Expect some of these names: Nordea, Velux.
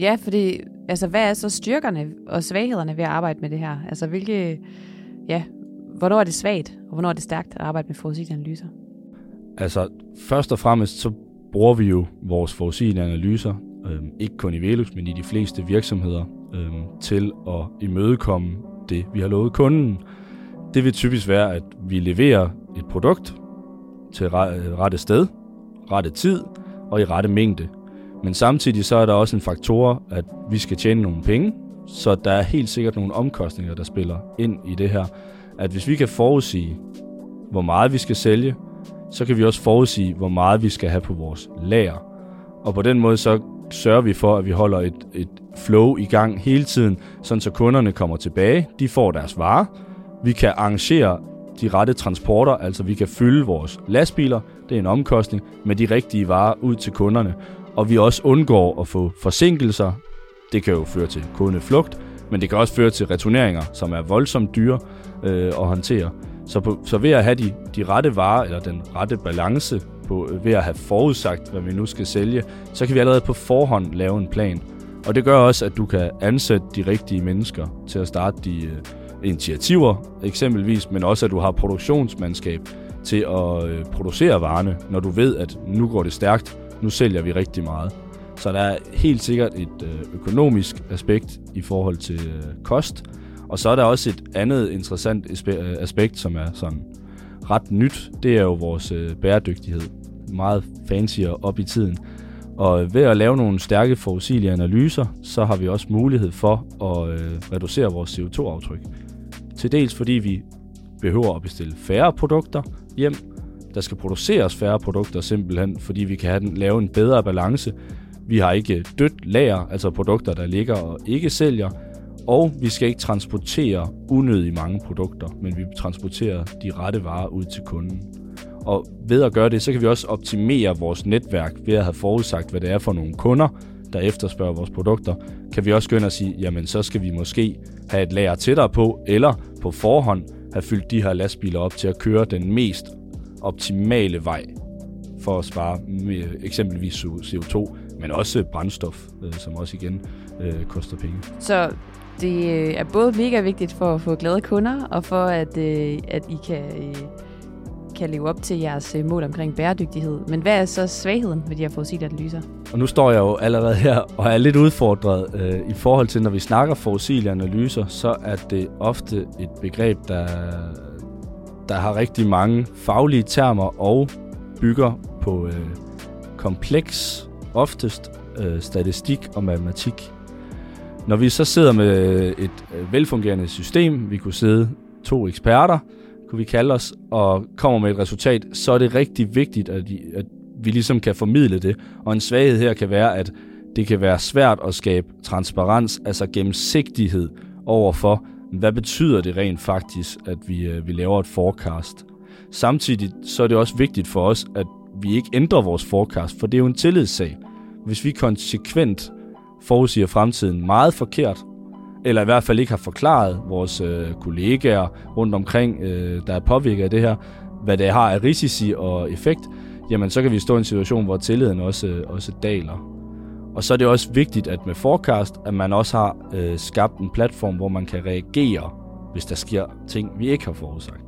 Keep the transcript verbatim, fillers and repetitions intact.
Ja, fordi altså, hvad er så styrkerne og svaghederne ved at arbejde med det her? Altså, hvilke, ja, hvornår er det svagt, og hvornår er det stærkt at arbejde med forudsigelige analyser? Altså, først og fremmest, så bruger vi jo vores forudsigelige analyser, øh, ikke kun i Velux, men i de fleste virksomheder, øh, til at imødekomme det, vi har lovet kunden. Det vil typisk være, at vi leverer et produkt til rette sted, rette tid og i rette mængde. Men samtidig så er der også en faktor, at vi skal tjene nogle penge, så der er helt sikkert nogle omkostninger, der spiller ind i det her. At hvis vi kan forudsige, hvor meget vi skal sælge, så kan vi også forudsige, hvor meget vi skal have på vores lager. Og på den måde så sørger vi for, at vi holder et, et flow i gang hele tiden, sådan så kunderne kommer tilbage, de får deres varer. Vi kan arrangere de rette transporter, altså vi kan fylde vores lastbiler, det er en omkostning, med de rigtige varer ud til kunderne. Og vi også undgår at få forsinkelser. Det kan jo føre til kundeflugt, men det kan også føre til returneringer, som er voldsomt dyre øh, at håndtere. Så, på, så ved at have de, de rette varer, eller den rette balance, på, ved at have forudsagt, hvad vi nu skal sælge, så kan vi allerede på forhånd lave en plan. Og det gør også, at du kan ansætte de rigtige mennesker til at starte de øh, initiativer, eksempelvis, men også at du har produktionsmandskab til at øh, producere varerne, når du ved, at nu går det stærkt, nu sælger vi rigtig meget. Så der er helt sikkert et økonomisk aspekt i forhold til kost. Og så er der også et andet interessant aspekt, som er sådan ret nyt. Det er jo vores bæredygtighed. Meget fancyere op i tiden. Og ved at lave nogle stærke forudsigelige analyser, så har vi også mulighed for at reducere vores C O to aftryk. Til dels fordi vi behøver at bestille færre produkter hjem. Der skal produceres færre produkter simpelthen, fordi vi kan have den, lave en bedre balance. Vi har ikke dødt lager, altså produkter, der ligger og ikke sælger. Og vi skal ikke transportere unødigt mange produkter, men vi transporterer de rette varer ud til kunden. Og ved at gøre det, så kan vi også optimere vores netværk ved at have forudsagt, hvad det er for nogle kunder, der efterspørger vores produkter. Kan vi også gå ind og sige, jamen så skal vi måske have et lager tættere på, eller på forhånd have fyldt de her lastbiler op til at køre den mest optimale vej for at spare med eksempelvis C O to, men også brændstof, som også igen øh, koster penge. Så det er både mega vigtigt for at få glade kunder, og for at, øh, at I kan, øh, kan leve op til jeres mål omkring bæredygtighed. Men hvad er så svagheden ved de her forudsigelige analyser? Og nu står jeg jo allerede her og er lidt udfordret øh, i forhold til, når vi snakker forudsigelige analyser, så er det ofte et begreb, der der har rigtig mange faglige termer og bygger på øh, kompleks, oftest øh, statistik og matematik. Når vi så sidder med et øh, velfungerende system, vi kunne sidde to eksperter, kunne vi kalde os, og kommer med et resultat, så er det rigtig vigtigt, at, at vi ligesom kan formidle det. Og en svaghed her kan være, at det kan være svært at skabe transparens, altså gennemsigtighed overfor, hvad betyder det rent faktisk, at vi, vi laver et forecast? Samtidig så er det også vigtigt for os, at vi ikke ændrer vores forecast, for det er jo en tillidssag. Hvis vi konsekvent forudsiger fremtiden meget forkert, eller i hvert fald ikke har forklaret vores øh, kollegaer rundt omkring, øh, der er påvirket af det her, hvad det har af risici og effekt, jamen så kan vi stå i en situation, hvor tilliden også, øh, også daler. Og så er det også vigtigt, at med forecast, at man også har øh, skabt en platform, hvor man kan reagere, hvis der sker ting, vi ikke har forudsagt.